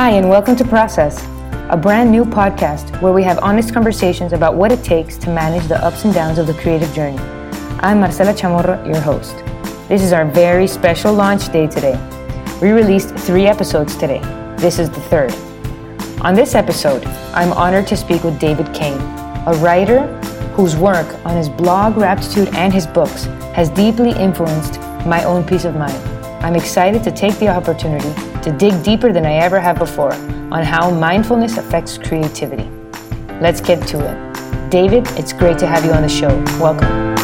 Hi, and welcome to Process, a brand new podcast where we have honest conversations about what it takes to manage the ups and downs of the creative journey. I'm Marcela Chamorro, your host. This is our very special launch day today. We released 3 episodes today. This is the 3rd. On this episode, I'm honored to speak with David Cain, a writer whose work on his blog, Raptitude, and his books has deeply influenced my own peace of mind. I'm excited to take the opportunity to dig deeper than I ever have before on how mindfulness affects creativity. Let's get to it. David, it's great to have you on the show. Welcome.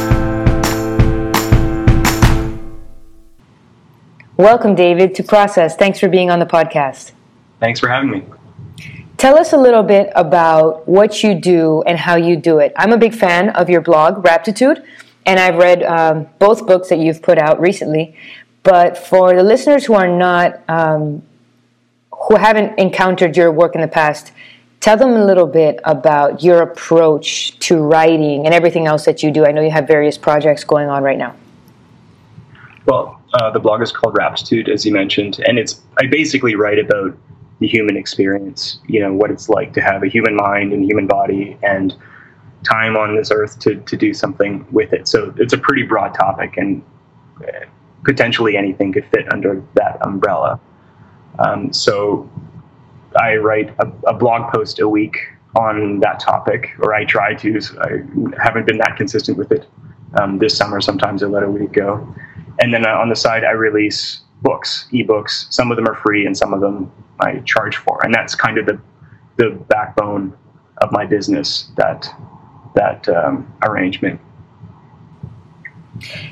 Welcome, David, to Process. Thanks for being on the podcast. Thanks for having me. Tell us a little bit about what you do and how you do it. I'm a big fan of your blog, Raptitude, and I've read both books that you've put out recently. But for the listeners who are not, who haven't encountered your work in the past, tell them a little bit about your approach to writing and everything else that you do. I know you have various projects going on right now. Well, the blog is called Raptitude, as you mentioned, and I basically write about the human experience, what it's like to have a human mind and human body and time on this earth to do something with it. So it's a pretty broad topic, and potentially anything could fit under that umbrella. So I write a blog post a week on that topic, or I try to. So I haven't been that consistent with it. This summer, sometimes I let a week go. And then on the side, I release books, ebooks. Some of them are free, and some of them I charge for. And that's kind of the backbone of my business, that arrangement.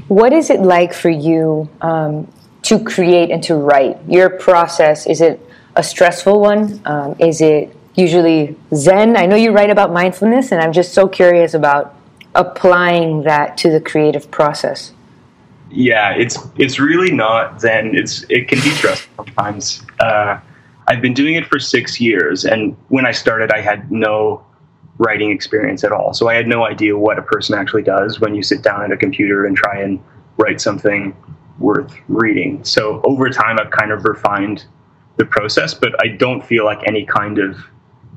What is it like for you to create and to write? Your process, is it a stressful one? Is it usually Zen? I know you write about mindfulness, and I'm just so curious about applying that to the creative process. Yeah, it's really not Zen. It can be stressful sometimes. I've been doing it for 6 years, and when I started, I had no writing experience at all. So I had no idea what a person actually does when you sit down at a computer and try and write something worth reading. So over time, I've kind of refined the process, but I don't feel like any kind of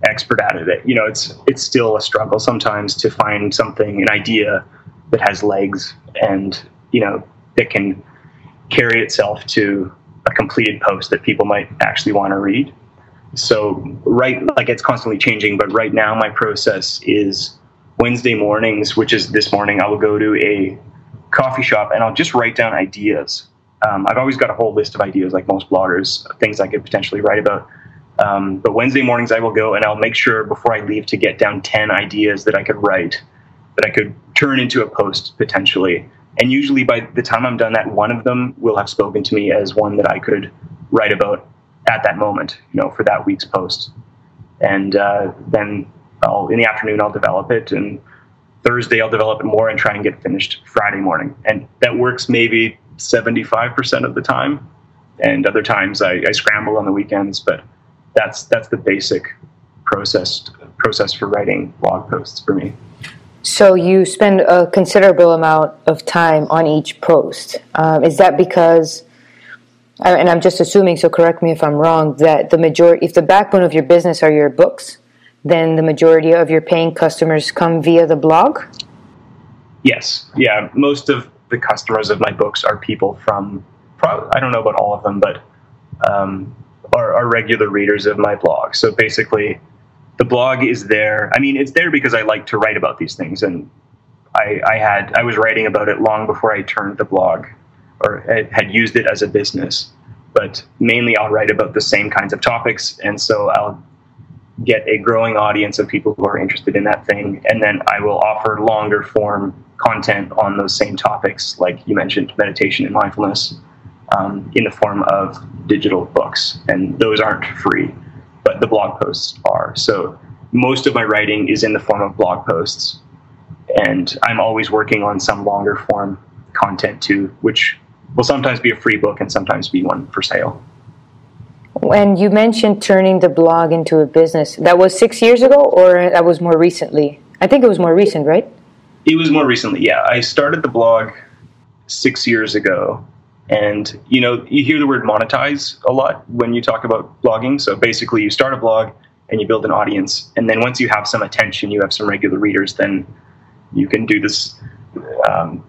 expert out of it. It's still a struggle sometimes to find something, an idea that has legs and, that can carry itself to a completed post that people might actually want to read. So it's constantly changing, but right now my process is Wednesday mornings, which is this morning, I will go to a coffee shop and I'll just write down ideas. I've always got a whole list of ideas, like most bloggers, things I could potentially write about. But Wednesday mornings I will go and I'll make sure before I leave to get down 10 ideas that I could write, that I could turn into a post potentially. And usually by the time I'm done that, one of them will have spoken to me as one that I could write about at that moment, for that week's post. And then in the afternoon, I'll develop it. And Thursday, I'll develop it more and try and get it finished Friday morning. And that works maybe 75% of the time. And other times I scramble on the weekends, but that's the basic process for writing blog posts for me. So you spend a considerable amount of time on each post. Is that because, and I'm just assuming, so correct me if I'm wrong, that if the backbone of your business are your books, then the majority of your paying customers come via the blog? Yes. Yeah. Most of the customers of my books are people from, I don't know about all of them, but are regular readers of my blog. So basically, the blog is there. I mean, it's there because I like to write about these things, and I was writing about it long before I turned the blog, or had used it as a business. But mainly, I'll write about the same kinds of topics, and so I'll get a growing audience of people who are interested in that thing, and then I will offer longer form content on those same topics, like you mentioned, meditation and mindfulness, in the form of digital books, and those aren't free. But the blog posts are. So most of my writing is in the form of blog posts, and I'm always working on some longer form content too, which will sometimes be a free book and sometimes be one for sale. When you mentioned turning the blog into a business, that was 6 years ago, or that was more recently? I think it was more recent, right? It was more recently, yeah. I started the blog 6 years ago, And, you know, you hear the word monetize a lot when you talk about blogging. So basically you start a blog and you build an audience. And then once you have some attention, you have some regular readers, then you can do this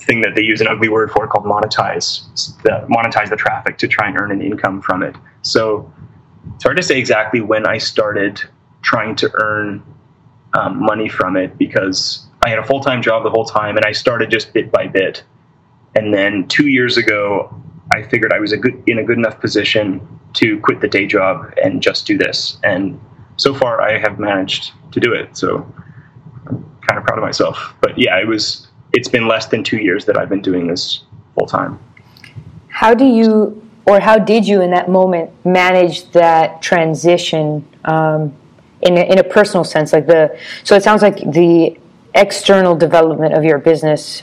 thing that they use an ugly word for called monetize. Monetize the traffic to try and earn an income from it. So it's hard to say exactly when I started trying to earn money from it, because I had a full-time job the whole time and I started just bit by bit. And then 2 years ago, I figured I was in a good enough position to quit the day job and just do this. And so far I have managed to do it. So I'm kind of proud of myself, but yeah, it's been less than 2 years that I've been doing this full time. How do you, or how did you in that moment manage that transition in a personal sense? So it sounds like the external development of your business,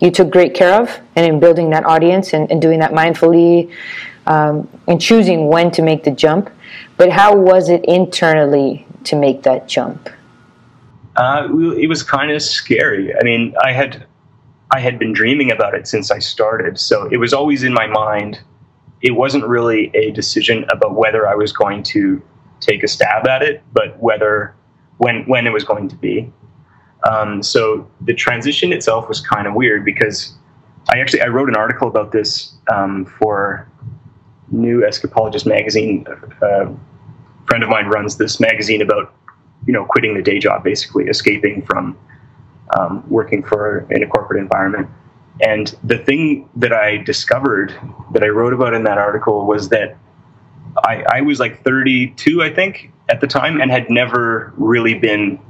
you took great care of, and in building that audience and doing that mindfully and choosing when to make the jump. But how was it internally to make that jump? It was kind of scary. I mean, I had been dreaming about it since I started, so it was always in my mind. It wasn't really a decision about whether I was going to take a stab at it, but when it was going to be. So the transition itself was kind of weird, because I wrote an article about this for New Escapologist magazine. A friend of mine runs this magazine about, you know, quitting the day job, basically escaping from working in a corporate environment. And the thing that I discovered that I wrote about in that article was that I was like 32, I think, at the time, and had never really been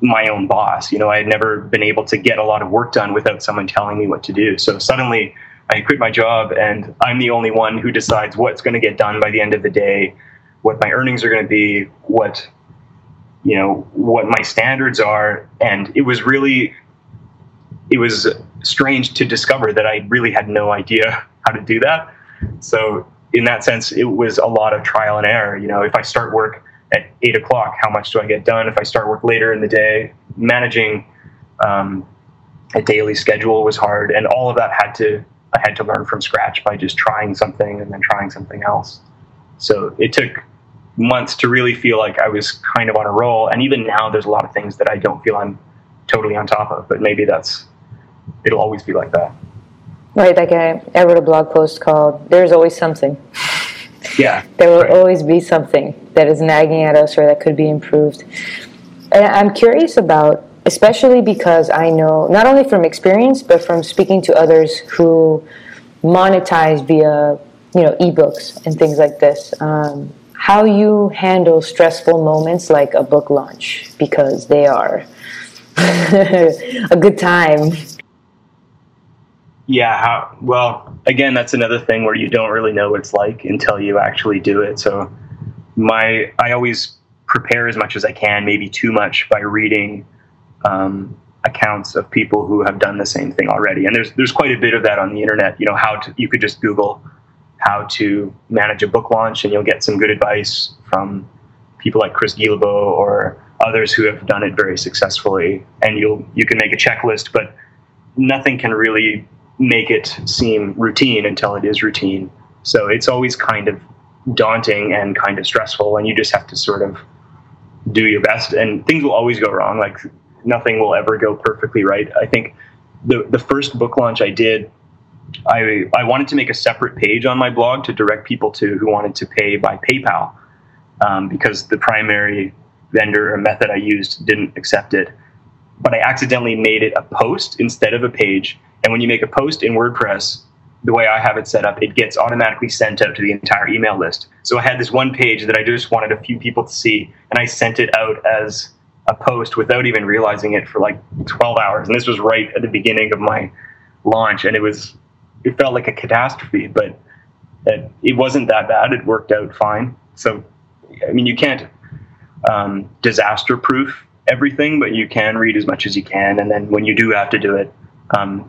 my own boss. You know, I had never been able to get a lot of work done without someone telling me what to do. So suddenly I quit my job and I'm the only one who decides what's going to get done by the end of the day, what my earnings are going to be, what my standards are. And it was strange to discover that I really had no idea how to do that. So in that sense, it was a lot of trial and error. You know, if I start work at 8 o'clock, how much do I get done? If I start work later in the day, managing a daily schedule was hard, and all of that I had to learn from scratch by just trying something and then trying something else. So it took months to really feel like I was kind of on a roll. And even now, there's a lot of things that I don't feel I'm totally on top of, but maybe it'll always be like that. Right, like I wrote a blog post called "There's Always Something." Yeah, there will always be something that is nagging at us or that could be improved. And I'm curious about, especially because I know, not only from experience, but from speaking to others who monetize via, you know, ebooks and things like this, how you handle stressful moments like a book launch, because they are a good time. Yeah. Well, again, that's another thing where you don't really know what it's like until you actually do it. So I always prepare as much as I can, maybe too much, by reading accounts of people who have done the same thing already. And there's quite a bit of that on the internet. You know, you could just Google how to manage a book launch and you'll get some good advice from people like Chris Guillebeau or others who have done it very successfully. And you can make a checklist, but nothing can really make it seem routine until it is routine. So it's always kind of daunting and kind of stressful, and you just have to sort of do your best, and things will always go wrong. Like, nothing will ever go perfectly right. I think the first book launch I did, I wanted to make a separate page on my blog to direct people to who wanted to pay by PayPal, because the primary vendor or method I used didn't accept it. But I accidentally made it a post instead of a page. And when you make a post in WordPress, the way I have it set up, it gets automatically sent out to the entire email list. So I had this one page that I just wanted a few people to see, and I sent it out as a post without even realizing it for like 12 hours. And this was right at the beginning of my launch, and it felt like a catastrophe, but it wasn't that bad. It worked out fine. So, I mean, you can't disaster-proof everything, but you can read as much as you can. And then when you do have to do it,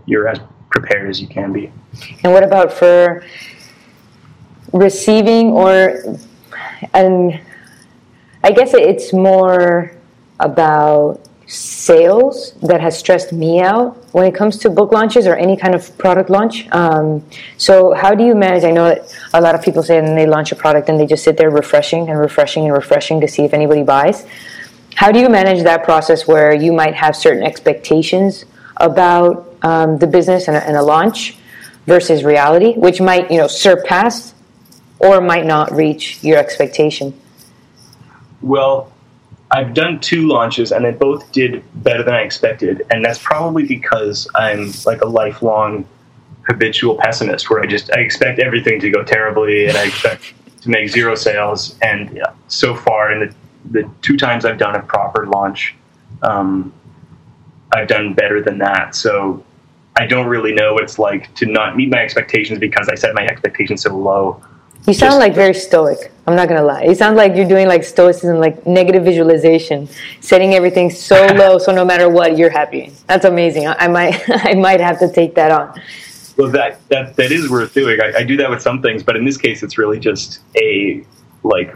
you're as prepared as you can be. And what about for receiving and I guess it's more about sales that has stressed me out when it comes to book launches or any kind of product launch. So how do you manage? I know that a lot of people say when they launch a product and they just sit there refreshing to see if anybody buys. How do you manage that process where you might have certain expectations about the business and a launch versus reality, which might, surpass or might not reach your expectation? Well, I've done 2 launches, and they both did better than I expected, and that's probably because I'm like a lifelong habitual pessimist, where I expect everything to go terribly, and I expect to make 0 sales, and so far, in the 2 times I've done a proper launch, I've done better than that, so I don't really know what it's like to not meet my expectations because I set my expectations so low. You sound like very stoic. I'm not going to lie. You sound like you're doing like stoicism, like negative visualization, setting everything so low so no matter what, you're happy. That's amazing. I might have to take that on. Well, that is worth doing. I do that with some things, but in this case, it's really just a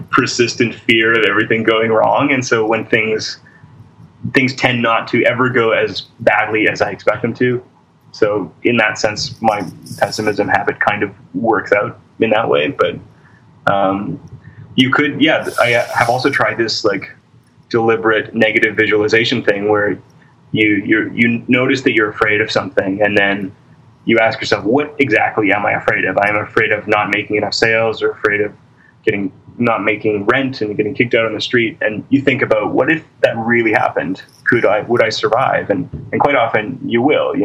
persistent fear of everything going wrong. And so when things tend not to ever go as badly as I expect them to. So in that sense, my pessimism habit kind of works out in that way. But I have also tried this deliberate negative visualization thing where you notice that you're afraid of something, and then you ask yourself, what exactly am I afraid of? I'm afraid of not making enough sales, or afraid of not making rent and getting kicked out on the street. And you think about, what if that really happened? Would I survive? And quite often you will,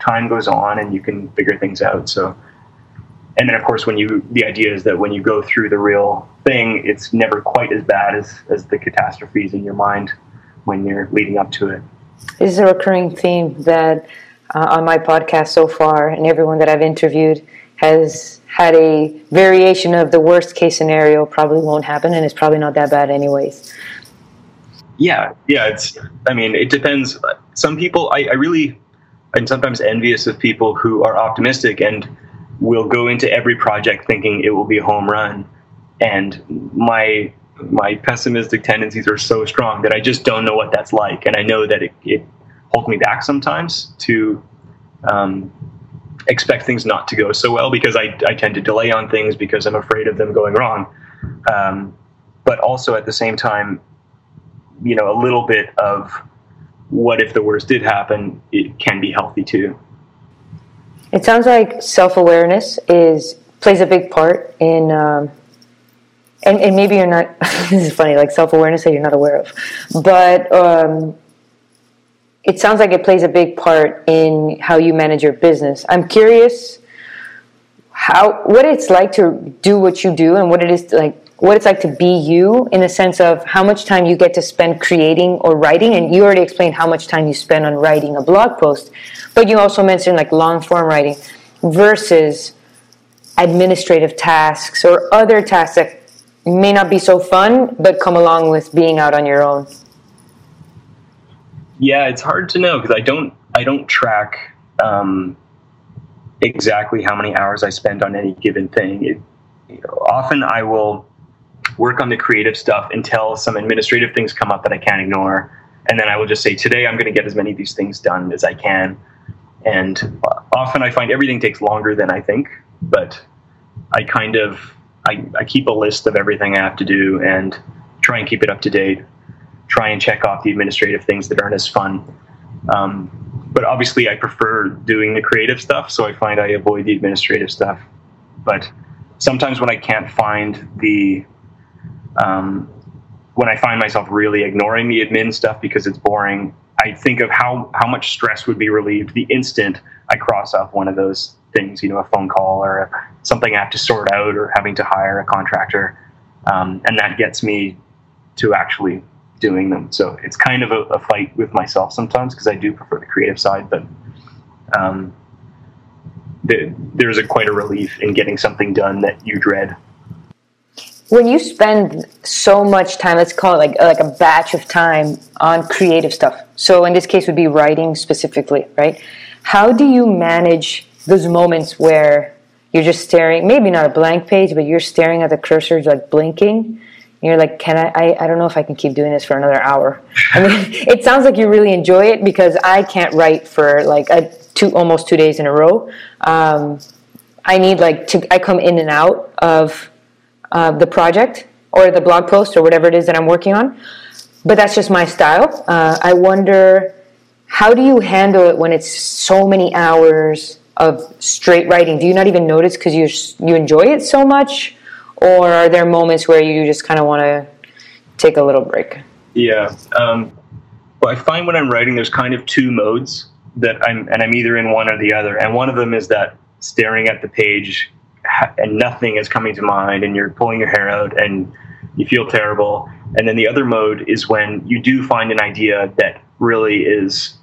time goes on and you can figure things out. So, and then of course, the idea is that when you go through the real thing, it's never quite as bad as the catastrophes in your mind when you're leading up to it. This is a recurring theme that on my podcast so far, and everyone that I've interviewed has had a variation of the worst case scenario probably won't happen, and it's probably not that bad anyways. Yeah. It depends. Some people, I'm sometimes envious of people who are optimistic and will go into every project thinking it will be a home run. And my pessimistic tendencies are so strong that I just don't know what that's like. And I know that it holds me back sometimes to expect things not to go so well, because I tend to delay on things because I'm afraid of them going wrong. But also at the same time, a little bit of what if the worst did happen, it can be healthy too. It sounds like self-awareness plays a big part in, and maybe you're not, this is funny, self-awareness that you're not aware of, but it sounds like it plays a big part in how you manage your business. I'm curious what it's like to do what you do, and what it's like to be you, in the sense of how much time you get to spend creating or writing. And you already explained how much time you spend on writing a blog post, but you also mentioned long form writing versus administrative tasks or other tasks that may not be so fun, but come along with being out on your own. Yeah, it's hard to know because I don't track exactly how many hours I spend on any given thing. Often I will work on the creative stuff until some administrative things come up that I can't ignore. And then I will just say, today I'm going to get as many of these things done as I can. And often I find everything takes longer than I think, but I keep a list of everything I have to do and try and keep it up to date, try and check off the administrative things that aren't as fun. But obviously I prefer doing the creative stuff, so I find I avoid the administrative stuff. But sometimes when I can't find when I find myself really ignoring the admin stuff because it's boring, I think of how much stress would be relieved the instant I cross off one of those things, a phone call or something I have to sort out or having to hire a contractor. And that gets me to actually doing them. So it's kind of a fight with myself sometimes because I do prefer the creative side, but there's quite a relief in getting something done that you dread. When you spend so much time, let's call it like a batch of time on creative stuff, so in this case would be writing specifically, right? How do you manage those moments where you're just staring, maybe not a blank page, but you're staring at the cursor, blinking, And you're like, can I don't know if I can keep doing this for another hour. I mean, it sounds like you really enjoy it, because I can't write for like almost 2 days in a row. I come in and out of the project or the blog post or whatever it is that I'm working on. But that's just my style. I wonder, how do you handle it when it's so many hours of straight writing? Do you not even notice because you enjoy it so much? Or are there moments where you just kind of want to take a little break? Yeah. Well, I find when I'm writing, there's kind of two modes that I'm either in one or the other. And one of them is that staring at the page and nothing is coming to mind and you're pulling your hair out and you feel terrible. And then the other mode is when you do find an idea that really is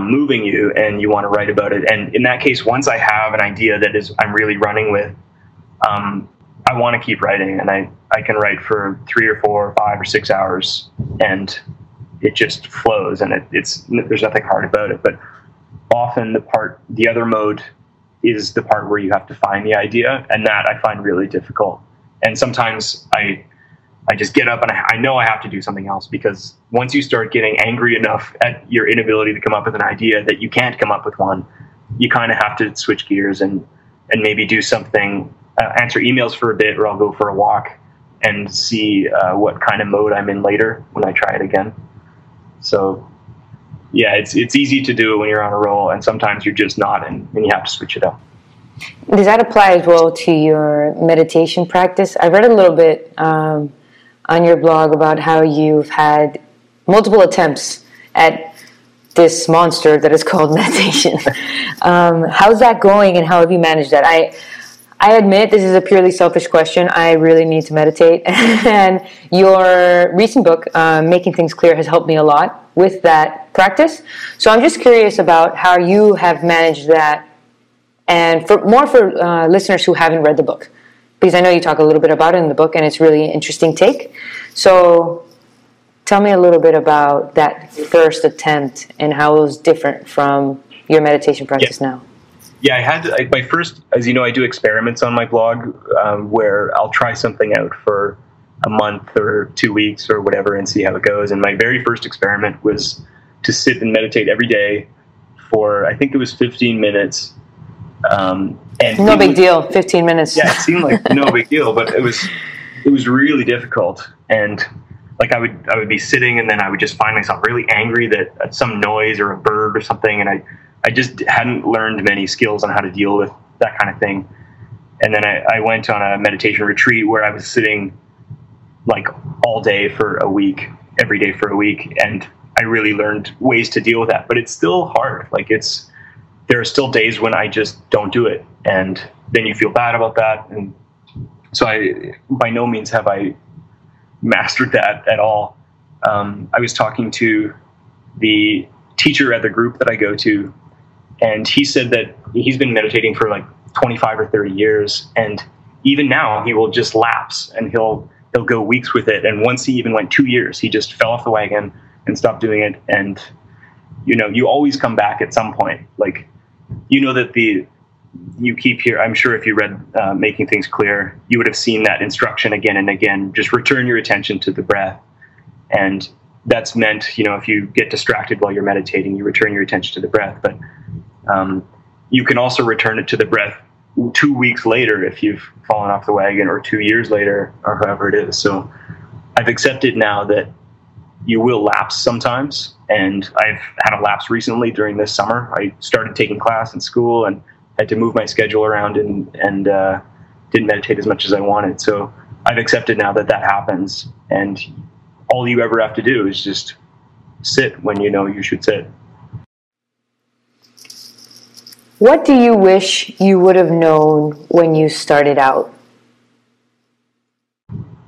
moving you and you want to write about it. And in that case, once I have an idea that is I'm really running with, I want to keep writing, and I can write for 3 or 4 or 5 or 6 hours, and it just flows, and there's nothing hard about it. But often the other mode is the part where you have to find the idea, and that I find really difficult. And sometimes I just get up and I know I have to do something else, because once you start getting angry enough at your inability to come up with an idea that you can't come up with one, you kind of have to switch gears and maybe do something, answer emails for a bit, or I'll go for a walk and see what kind of mode I'm in later when I try it again. So yeah, it's easy to do it when you're on a roll, and sometimes you're just not, and you have to switch it up. Does that apply as well to your meditation practice? I read a little bit on your blog about how you've had multiple attempts at this monster that is called meditation. How's that going, and how have you managed that? I admit this is a purely selfish question. I really need to meditate. And your recent book, Making Things Clear, has helped me a lot with that practice. So I'm just curious about how you have managed that, and for listeners who haven't read the book, because I know you talk a little bit about it in the book, and it's really an interesting take. So tell me a little bit about that first attempt and how it was different from your meditation practice now. Yeah, my first, as you know, I do experiments on my blog where I'll try something out for a month or 2 weeks or whatever and see how it goes. And my very first experiment was to sit and meditate every day for, I think it was 15 minutes. And no big deal, 15 minutes. Yeah, it seemed like no big deal, but it was really difficult. And like I would be sitting, and then I would just find myself really angry at some noise or a bird or something, and I just hadn't learned many skills on how to deal with that kind of thing. And then I went on a meditation retreat where I was sitting like all day for a week, every day for a week. And I really learned ways to deal with that, but it's still hard. Like there are still days when I just don't do it. And then you feel bad about that. And so by no means have I mastered that at all. I was talking to the teacher at the group that I go to, and he said that he's been meditating for like 25 or 30 years. And even now he will just lapse, and he'll go weeks with it. And once he even went 2 years, he just fell off the wagon and stopped doing it. And, you know, you always come back at some point. Like, you know, that you keep here. I'm sure if you read Making Things Clear, you would have seen that instruction again and again, just return your attention to the breath. And that's meant, you know, if you get distracted while you're meditating, you return your attention to the breath. But you can also return it to the breath 2 weeks later if you've fallen off the wagon, or 2 years later, or however it is. So I've accepted now that you will lapse sometimes. And I've had a lapse recently during this summer. I started taking class in school and had to move my schedule around and didn't meditate as much as I wanted. So I've accepted now that happens. And all you ever have to do is just sit when you know you should sit. What do you wish you would have known when you started out?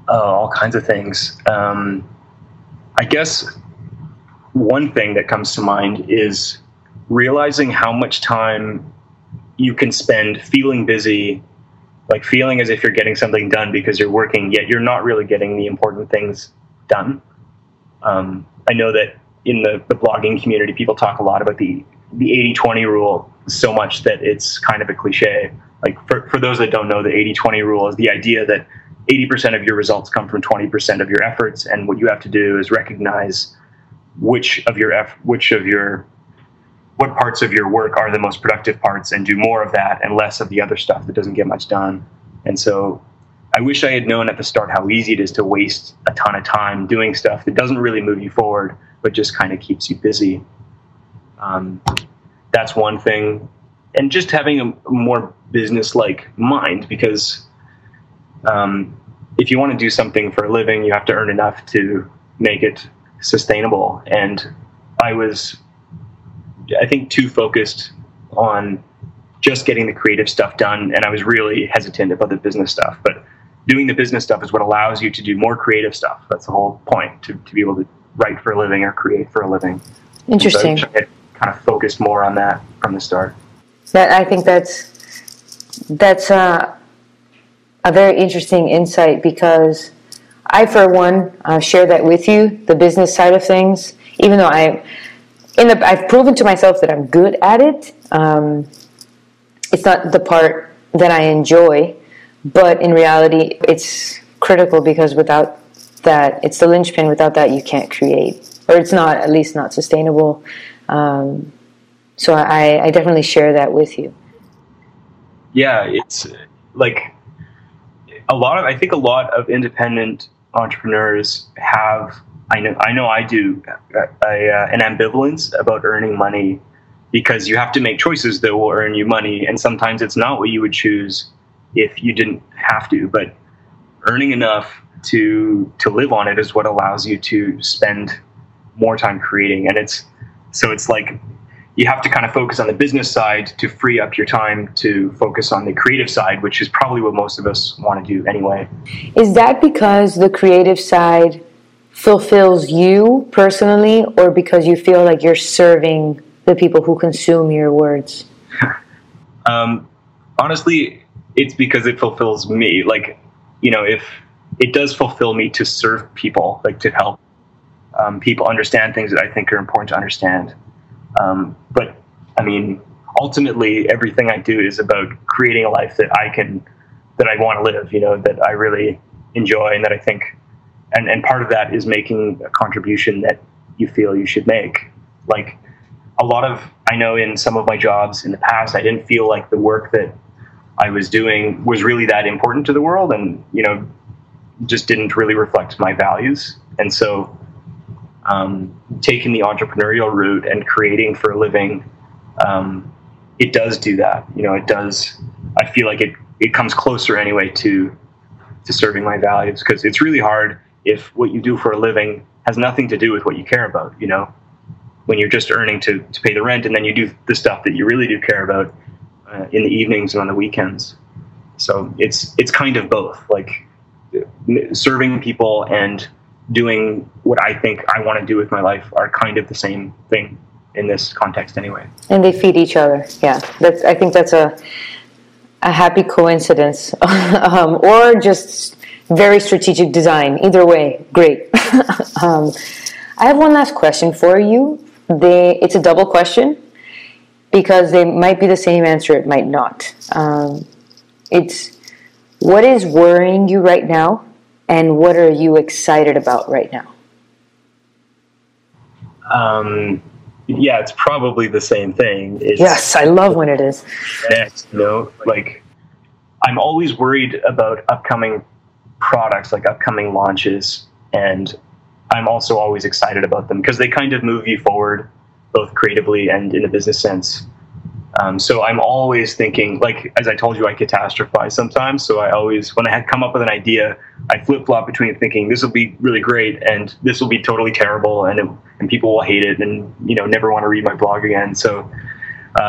All kinds of things. I guess one thing that comes to mind is realizing how much time you can spend feeling busy, like feeling as if you're getting something done because you're working, yet you're not really getting the important things done. I know that in the blogging community, people talk a lot about the 80-20 rule so much that it's kind of a cliche. Like for those that don't know, the 80-20 rule is the idea that 80% of your results come from 20% of your efforts, and what you have to do is recognize what parts of your work are the most productive parts, and do more of that and less of the other stuff that doesn't get much done. And so I wish I had known at the start how easy it is to waste a ton of time doing stuff that doesn't really move you forward, but just kind of keeps you busy. That's one thing. And just having a more business-like mind, because if you want to do something for a living, you have to earn enough to make it sustainable. And I was, I think, too focused on just getting the creative stuff done, and I was really hesitant about the business stuff. But doing the business stuff is what allows you to do more creative stuff. That's the whole point, to be able to write for a living or create for a living. Interesting. So I kind of focused more on that from the start. I think that's a very interesting insight, because I, for one, share that with you, the business side of things. Even though I've proven to myself that I'm good at it, it's not the part that I enjoy, but in reality, it's critical, because without that, it's the linchpin. Without that, you can't create, or it's not, at least not sustainable. So I definitely share that with you. Yeah, it's like I think a lot of independent entrepreneurs have, I do, an ambivalence about earning money, because you have to make choices that will earn you money. And sometimes it's not what you would choose if you didn't have to, but earning enough to live on it is what allows you to spend more time creating. And it's like, you have to kind of focus on the business side to free up your time to focus on the creative side, which is probably what most of us want to do anyway. Is that because the creative side fulfills you personally, or because you feel like you're serving the people who consume your words? Honestly, it's because it fulfills me. Like, you know, if it does fulfill me to serve people, like to help people understand things that I think are important to understand. But I mean, ultimately everything I do is about creating a life that I want to live, you know, that I really enjoy and that I think, and part of that is making a contribution that you feel you should make. Like I know in some of my jobs in the past, I didn't feel like the work that I was doing was really that important to the world, and, you know, just didn't really reflect my values. And so, taking the entrepreneurial route and creating for a living, it does do that. You know, it does. I feel like it comes closer anyway to serving my values, because it's really hard if what you do for a living has nothing to do with what you care about. You know, when you're just earning to pay the rent, and then you do the stuff that you really do care about in the evenings and on the weekends. So it's kind of both, like serving people and doing what I think I want to do with my life are kind of the same thing in this context anyway. And they feed each other. Yeah. I think that's a happy coincidence, or just very strategic design. Either way, great. I have one last question for you. It's a double question, because they might be the same answer. It might not. It's what is worrying you right now? And what are you excited about right now? Yeah, it's probably the same thing. Yes, I love when it is. You know, like I'm always worried about upcoming products, like upcoming launches, and I'm also always excited about them because they kind of move you forward, both creatively and in a business sense. So I'm always thinking, like, as I told you, I catastrophize sometimes. So I always, when I come up with an idea, I flip-flop between thinking this will be really great and this will be totally terrible and people will hate it and, you know, never want to read my blog again. So,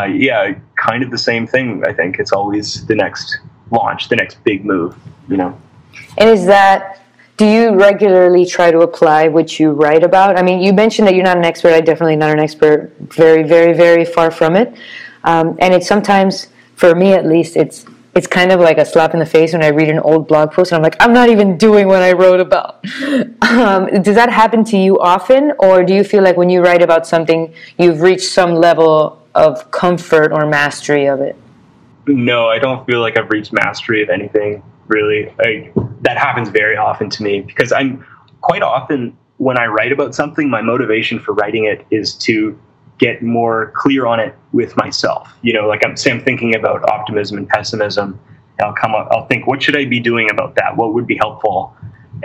yeah, kind of the same thing, I think. It's always the next launch, the next big move, you know. And do you regularly try to apply what you write about? I mean, you mentioned that you're not an expert. I'm definitely not an expert. Very, very, very far from it. And it's sometimes, for me at least, it's kind of like a slap in the face when I read an old blog post and I'm like, I'm not even doing what I wrote about. Does that happen to you often? Or do you feel like when you write about something, you've reached some level of comfort or mastery of it? No, I don't feel like I've reached mastery of anything, really. that happens very often to me, because I'm quite often, when I write about something, my motivation for writing it is to get more clear on it with myself. You know, like I'm thinking about optimism and pessimism, and I'll come up, I'll think, what should I be doing about that? What would be helpful?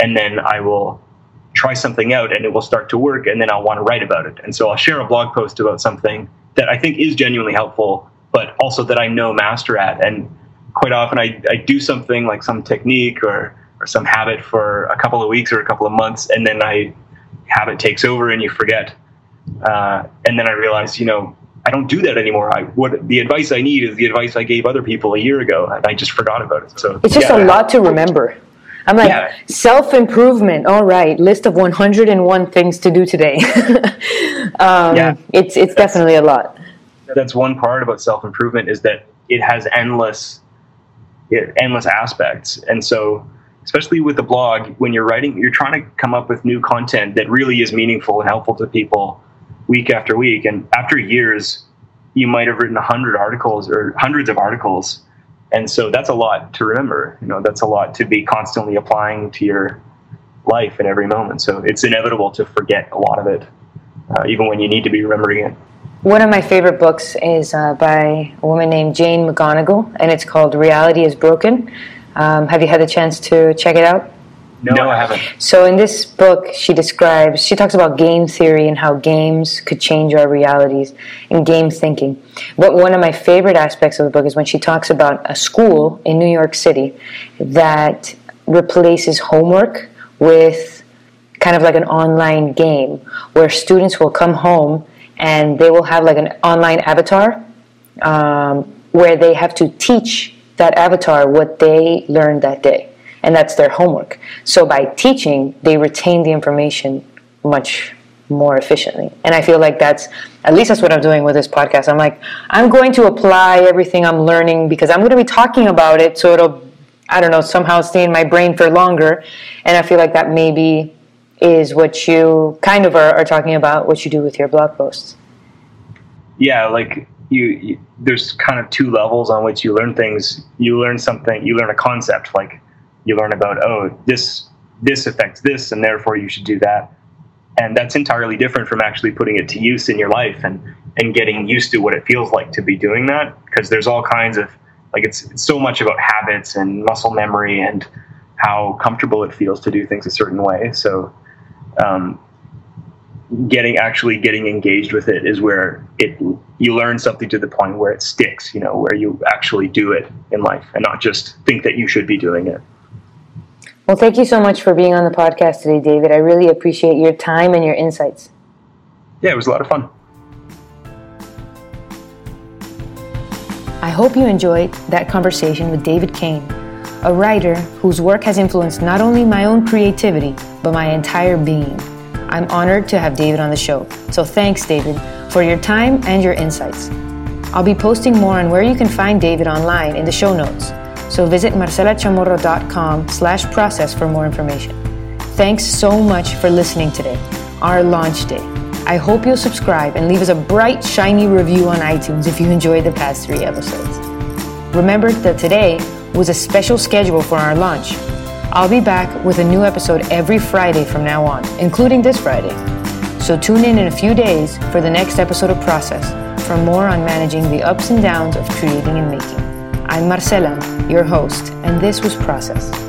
And then I will try something out and it will start to work, and then I'll want to write about it. And so I'll share a blog post about something that I think is genuinely helpful, but also that I know master at. And quite often I do something like some technique or some habit for a couple of weeks or a couple of months, and then habit takes over and you forget. And then I realized, you know, I don't do that anymore. The advice I need is the advice I gave other people a year ago, and I just forgot about it. So it's just a lot to remember. I'm like, yeah. Self-improvement. All right, list of 101 things to do today. It's definitely a lot. That's one part about self-improvement, is that it has endless aspects. And so, especially with the blog, when you're writing, you're trying to come up with new content that really is meaningful and helpful to people week after week. And after years, you might have written 100 articles or hundreds of articles. And so that's a lot to remember. You know, that's a lot to be constantly applying to your life in every moment. So it's inevitable to forget a lot of it, even when you need to be remembering it. One of my favorite books is by a woman named Jane McGonigal, and it's called Reality Is Broken. Have you had a chance to check it out? No, I haven't. So in this book, she talks about game theory and how games could change our realities and game thinking. But one of my favorite aspects of the book is when she talks about a school in New York City that replaces homework with kind of like an online game, where students will come home and they will have like an online avatar where they have to teach that avatar what they learned that day. And that's their homework. So by teaching, they retain the information much more efficiently. And I feel like that's what I'm doing with this podcast. I'm like, I'm going to apply everything I'm learning, because I'm going to be talking about it. So it'll, I don't know, somehow stay in my brain for longer. And I feel like that maybe is what you kind of are talking about, what you do with your blog posts. Yeah, like you there's kind of two levels on which you learn things. You learn something, you learn a concept, like you learn about, oh, this affects this, and therefore you should do that. And that's entirely different from actually putting it to use in your life and getting used to what it feels like to be doing that. Because there's all kinds of, like, it's so much about habits and muscle memory and how comfortable it feels to do things a certain way. So getting engaged with it is where you learn something to the point where it sticks, you know, where you actually do it in life and not just think that you should be doing it. Well, thank you so much for being on the podcast today, David. I really appreciate your time and your insights. Yeah, it was a lot of fun. I hope you enjoyed that conversation with David Cain, a writer whose work has influenced not only my own creativity, but my entire being. I'm honored to have David on the show. So thanks, David, for your time and your insights. I'll be posting more on where you can find David online in the show notes. So visit marcelachamorro.com/process for more information. Thanks so much for listening today, our launch day. I hope you'll subscribe and leave us a bright, shiny review on iTunes if you enjoyed the past 3 episodes. Remember that today was a special schedule for our launch. I'll be back with a new episode every Friday from now on, including this Friday. So tune in a few days for the next episode of Process for more on managing the ups and downs of creating and making. I'm Marcela, your host, and this was Process.